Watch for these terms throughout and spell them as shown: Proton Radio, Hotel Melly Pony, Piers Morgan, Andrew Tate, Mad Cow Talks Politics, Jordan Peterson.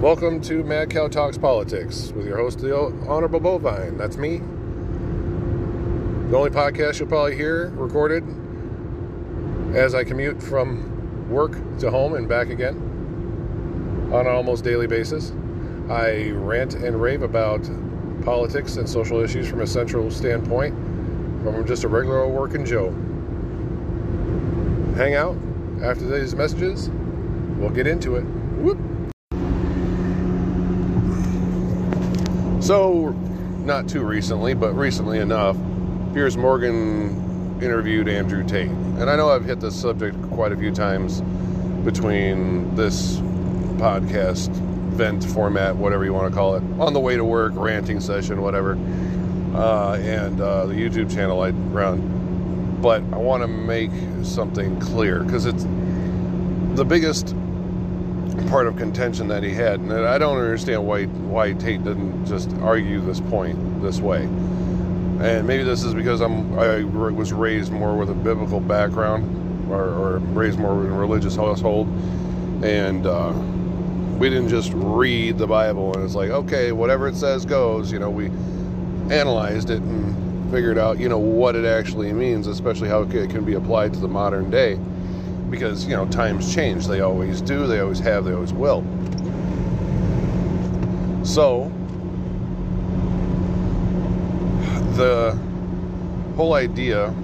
Welcome to Mad Cow Talks Politics with your host, the Honorable Bovine. That's me. The only podcast you'll probably hear recorded as I commute from work to home and back again on an almost daily basis. I rant and rave about politics and social issues from a central standpoint, from just a regular old working Joe. Hang out after these messages. We'll get into it. Whoop. So, not too recently, but recently enough, Piers Morgan interviewed Andrew Tate. And I know I've hit this subject quite a few times between this podcast, vent format, whatever you want to call it, on the way to work, ranting session, whatever, and the YouTube channel I run. But I want to make something clear, because it's the biggest part of contention that he had, and I don't understand why Tate didn't just argue this point this way. And maybe this is because I was raised more with a biblical background, or raised more in a religious household, and we didn't just read the Bible and it's like, okay, whatever it says goes. You know, we analyzed it and figured out, you know, what it actually means, especially how it can be applied to the modern day. Because, you know, times change. They always do. They always have. They always will. So, the whole idea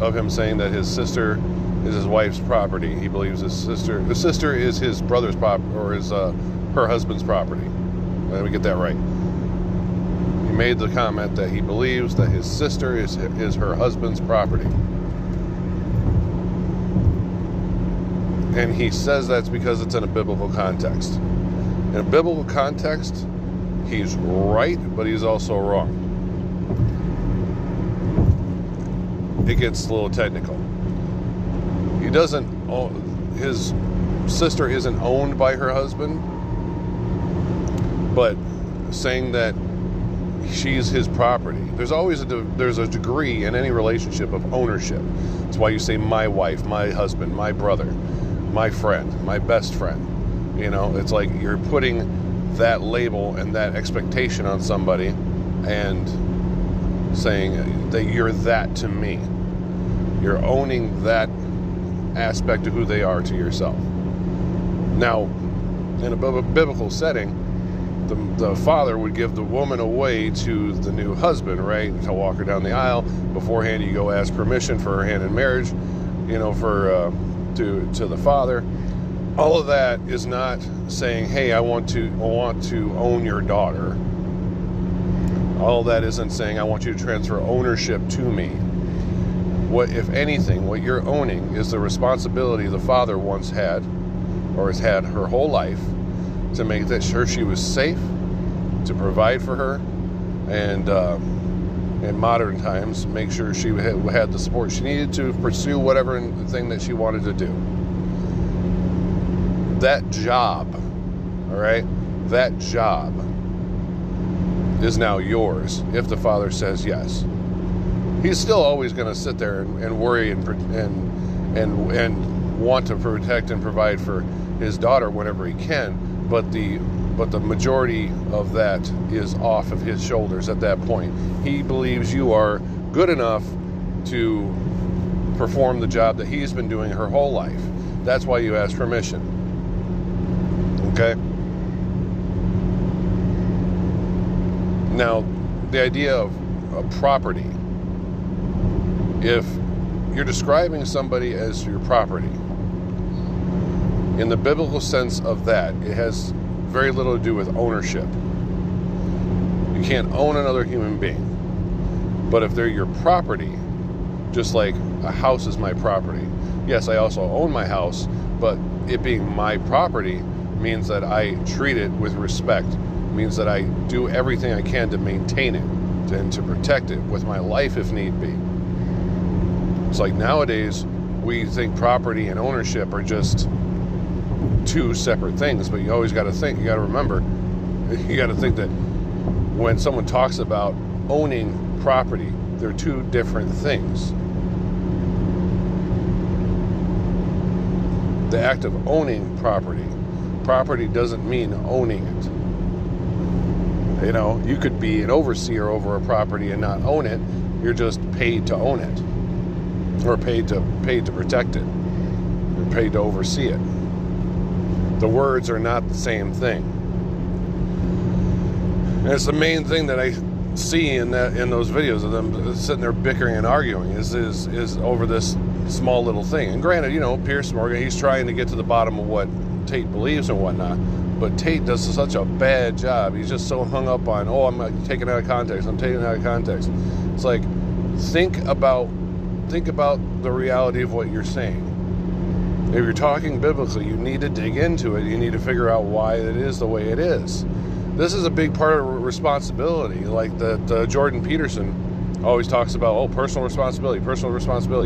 of him saying that his sister is his wife's property. He believes the sister is his brother's property, or is her husband's property. Let me get that right. He made the comment that he believes that his sister is her husband's property. And he says that's because it's in a biblical context. In a biblical context, he's right, but he's also wrong. It gets a little technical. He doesn't, his sister isn't owned by her husband, but saying that she's his property. There's always there's a degree in any relationship of ownership. That's why you say my wife, my husband, my brother, my friend, my best friend. You know, it's like you're putting that label and that expectation on somebody and saying that you're that to me. You're owning that aspect of who they are to yourself. Now, in a biblical setting, the father would give the woman away to the new husband, right? To walk her down the aisle. Beforehand, you go ask permission for her hand in marriage, you know, for... To the father. All of that is not saying, hey, I want to own your daughter. All that isn't saying I want you to transfer ownership to me. What, if anything, what you're owning is the responsibility the father once had, or has had her whole life, to make that sure she was safe, to provide for her, and in modern times, make sure she had the support she needed to pursue whatever thing that she wanted to do. That job, all right, that job is now yours if the father says yes. He's still always going to sit there and worry and want to protect and provide for his daughter whenever he can, but the majority of that is off of his shoulders at that point. He believes you are good enough to perform the job that he's been doing her whole life. That's why you ask permission. Okay? Now, the idea of a property. If you're describing somebody as your property, in the biblical sense of that, it has very little to do with ownership. You can't own another human being. But if they're your property, just like a house is my property. Yes, I also own my house, but it being my property means that I treat it with respect. It means that I do everything I can to maintain it and to protect it with my life if need be. It's like nowadays we think property and ownership are just two separate things, but you always got to think, you got to think that when someone talks about owning property, they're two different things. The act of owning property, Property doesn't mean owning it. You know, you could be an overseer over a property and not own it. You're just paid to own it, or paid to protect it, or paid to oversee it. The words are not the same thing. And it's the main thing that I see in those videos of them sitting there bickering and arguing is over this small little thing. And granted, you know, Piers Morgan, he's trying to get to the bottom of what Tate believes and whatnot, but Tate does such a bad job. He's just so hung up on, oh, I'm taking it out of context. I'm taking it out of context. It's like, think about the reality of what you're saying. If you're talking biblically, you need to dig into it. You need to figure out why it is the way it is. This is a big part of responsibility. Like the Jordan Peterson always talks about, oh, personal responsibility.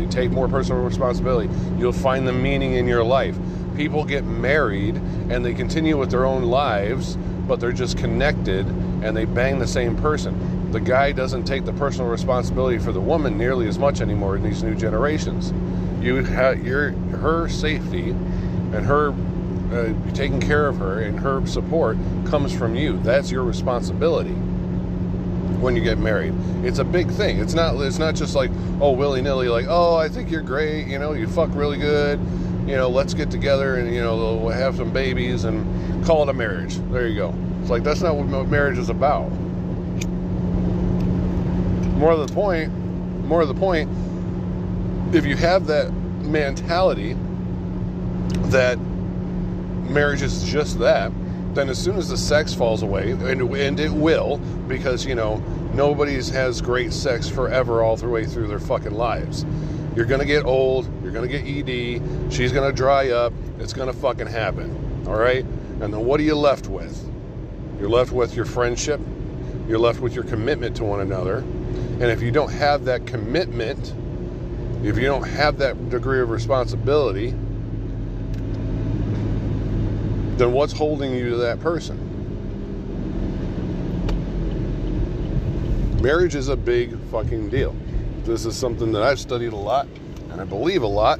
Take more personal responsibility. You'll find the meaning in your life. People get married and they continue with their own lives, but they're just connected and they bang the same person. The guy doesn't take the personal responsibility for the woman nearly as much anymore in these new generations. Her safety and her taking care of her and her support comes from you. That's your responsibility when you get married. It's a big thing. It's not just like, oh, willy-nilly, like, oh, I think you're great, you know, you fuck really good, you know, let's get together and, you know, we'll have some babies and call it a marriage. There you go. It's like, that's not what marriage is about. More to the point, if you have that mentality that marriage is just that, then as soon as the sex falls away, and it will, because, you know, nobody's has great sex forever all the way through their fucking lives. You're going to get old. You're going to get ED. She's going to dry up. It's going to fucking happen. All right? And then what are you left with? You're left with your friendship. You're left with your commitment to one another. And if you don't have that commitment, if you don't have that degree of responsibility, then what's holding you to that person? Marriage is a big fucking deal. This is something that I've studied a lot, and I believe a lot,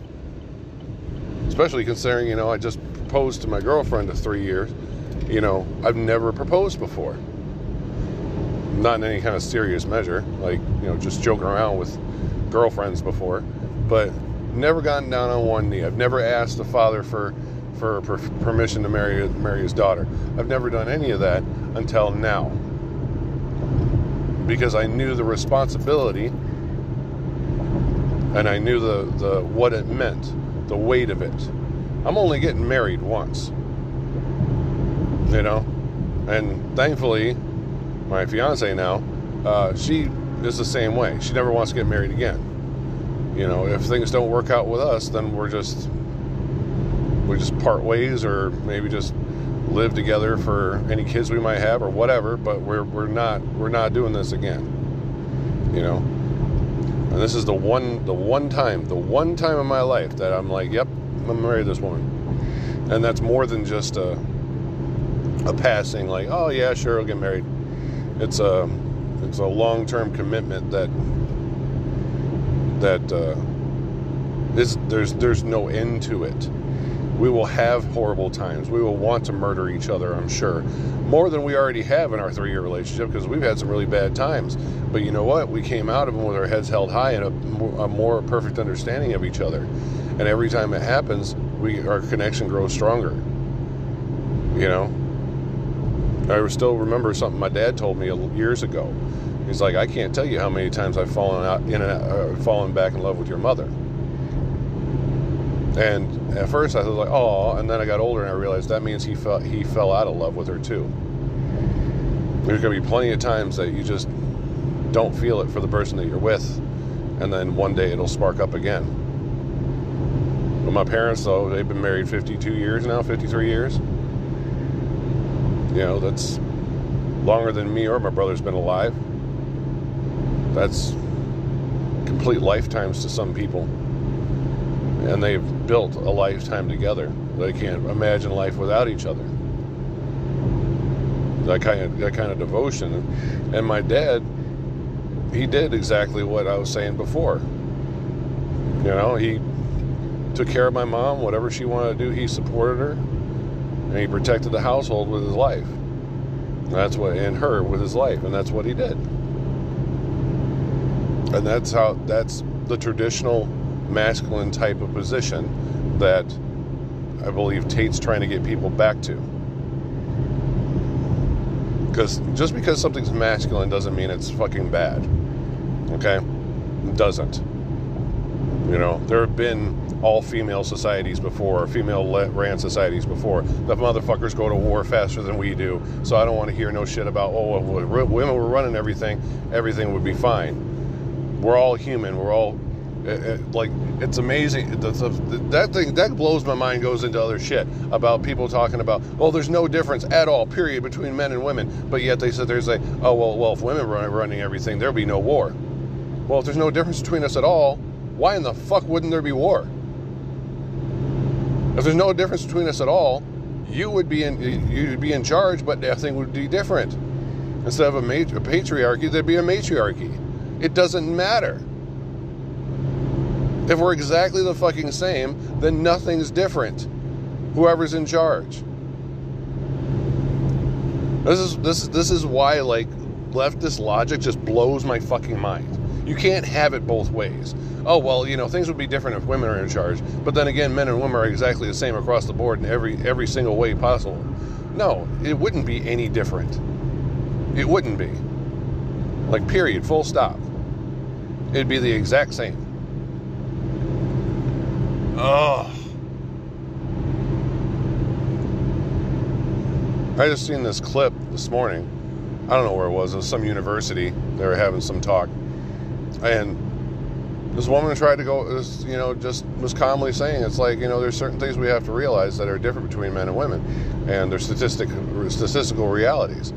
especially considering, you know, I just proposed to my girlfriend of 3 years. You know, I've never proposed before. Not in any kind of serious measure, like, you know, just joking around with girlfriends before, but never gotten down on one knee. I've never asked the father for permission to marry his daughter. I've never done any of that until now, because I knew the responsibility and I knew the what it meant, the weight of it. I'm only getting married once, you know, and thankfully my fiance now, she is the same way. She never wants to get married again. You know, if things don't work out with us, then we just part ways, or maybe just live together for any kids we might have or whatever, but we're not doing this again. You know? And this is the one time in my life that I'm like, yep, I'm gonna marry this woman. And that's more than just a passing, like, oh yeah, sure, I'll get married. It's a long-term commitment that there's no end to it. We will have horrible times. We will want to murder each other, I'm sure, more than we already have in our 3-year relationship, because we've had some really bad times. But you know what? We came out of them with our heads held high and a more perfect understanding of each other. And every time it happens, our connection grows stronger. You know? I still remember something my dad told me years ago. He's like, I can't tell you how many times I've fallen back in love with your mother. And at first I was like, oh, and then I got older and I realized that means he fell out of love with her too. There's going to be plenty of times that you just don't feel it for the person that you're with, and then one day it'll spark up again. But my parents, though, they've been married 52 years now, 53 years. You know, that's longer than me or my brother's been alive. That's complete lifetimes to some people. And they've built a lifetime together. They can't imagine life without each other. That kind of devotion. And my dad, he did exactly what I was saying before. You know, he took care of my mom. Whatever she wanted to do, he supported her. and he protected the household with his life. That's what, and her with his life, and that's what he did. And that's how, that's the traditional masculine type of position that I believe Tate's trying to get people back to. Because just because something's masculine doesn't mean it's fucking bad. Okay? It doesn't. You know, there have been all-female societies before, female-ran societies before. The motherfuckers go to war faster than we do, so I don't want to hear no shit about, oh, if women were running everything, everything would be fine. We're all human. We're all... like, it's amazing. That thing, that blows my mind, goes into other shit about people talking about, oh, there's no difference at all, period, between men and women. But yet they sit there and say, oh, well, if women were running everything, there'd be no war. Well, if there's no difference between us at all, why in the fuck wouldn't there be war? If there's no difference between us at all, you'd be in charge, but everything would be different. Instead of a patriarchy, there'd be a matriarchy. It doesn't matter. If we're exactly the fucking same, then nothing's different. Whoever's in charge. This is why, like, leftist logic just blows my fucking mind. You can't have it both ways. Oh, well, you know, things would be different if women are in charge. But then again, men and women are exactly the same across the board in every single way possible. No, it wouldn't be any different. It wouldn't be. Like, period, full stop. It'd be the exact same. Oh, I just seen this clip this morning. I don't know where it was. It was some university. They were having some talk, and this woman tried to go, you know, just was calmly saying, it's like, you know, there's certain things we have to realize that are different between men and women, and they're statistical realities.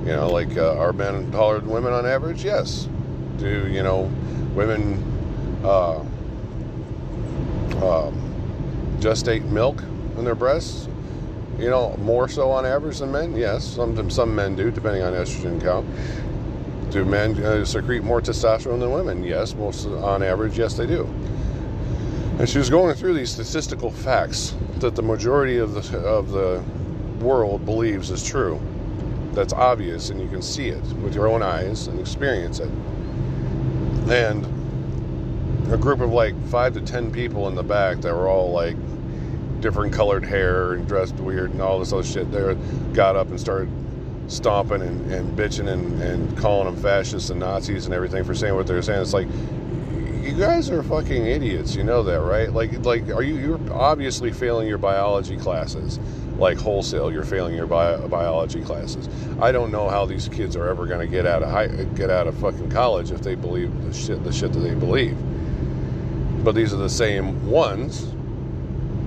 You know, like, are men taller than women on average? Yes. Do, you know, women gestate milk in their breasts, you know, more so on average than men? Yes, some men do, depending on estrogen count. Do men secrete more testosterone than women? Yes, most on average, yes they do. And she was going through these statistical facts that the majority of the world believes is true. That's obvious, and you can see it with your own eyes and experience it. And a group of like 5 to 10 people in the back that were all like different colored hair and dressed weird and all this other shit there got up and started stomping and bitching and calling them fascists and Nazis and everything for saying what they were saying. It's like, you guys are fucking idiots. You know that, right? Like, you're obviously failing your biology classes. Like, wholesale, you're failing your biology classes. I don't know how these kids are ever going to get out of fucking college if they believe the shit that they believe. But these are the same ones.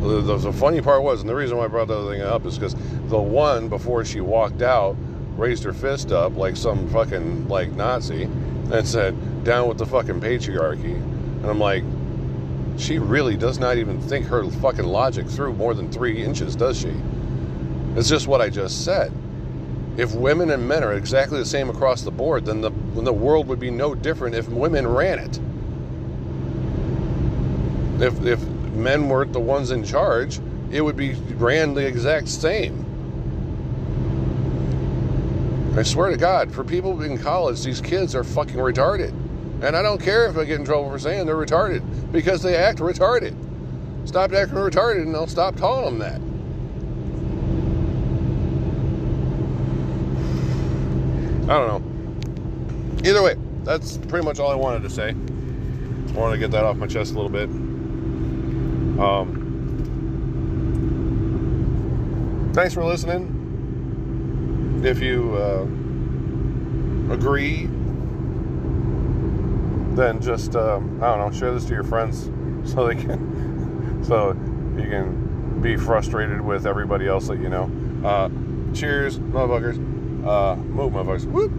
The funny part was, and the reason why I brought the other thing up is because the one, before she walked out, raised her fist up like some fucking, like, Nazi and said, down with the fucking patriarchy. And I'm like, she really does not even think her fucking logic through more than 3 inches, does she? It's just what I just said. If women and men are exactly the same across the board, then the world would be no different if women ran it. If men weren't the ones in charge, it would be ran the exact same. I swear to God, for people in college, these kids are fucking retarded. And I don't care if I get in trouble for saying they're retarded, because they act retarded. Stop acting retarded and I'll stop calling them that. I don't know. Either way, that's pretty much all I wanted to say. I wanted to get that off my chest a little bit. Thanks for listening. If you agree, then just I don't know, share this to your friends so you can be frustrated with everybody else that you know. Cheers, motherfuckers. Move, motherfuckers. Whoop.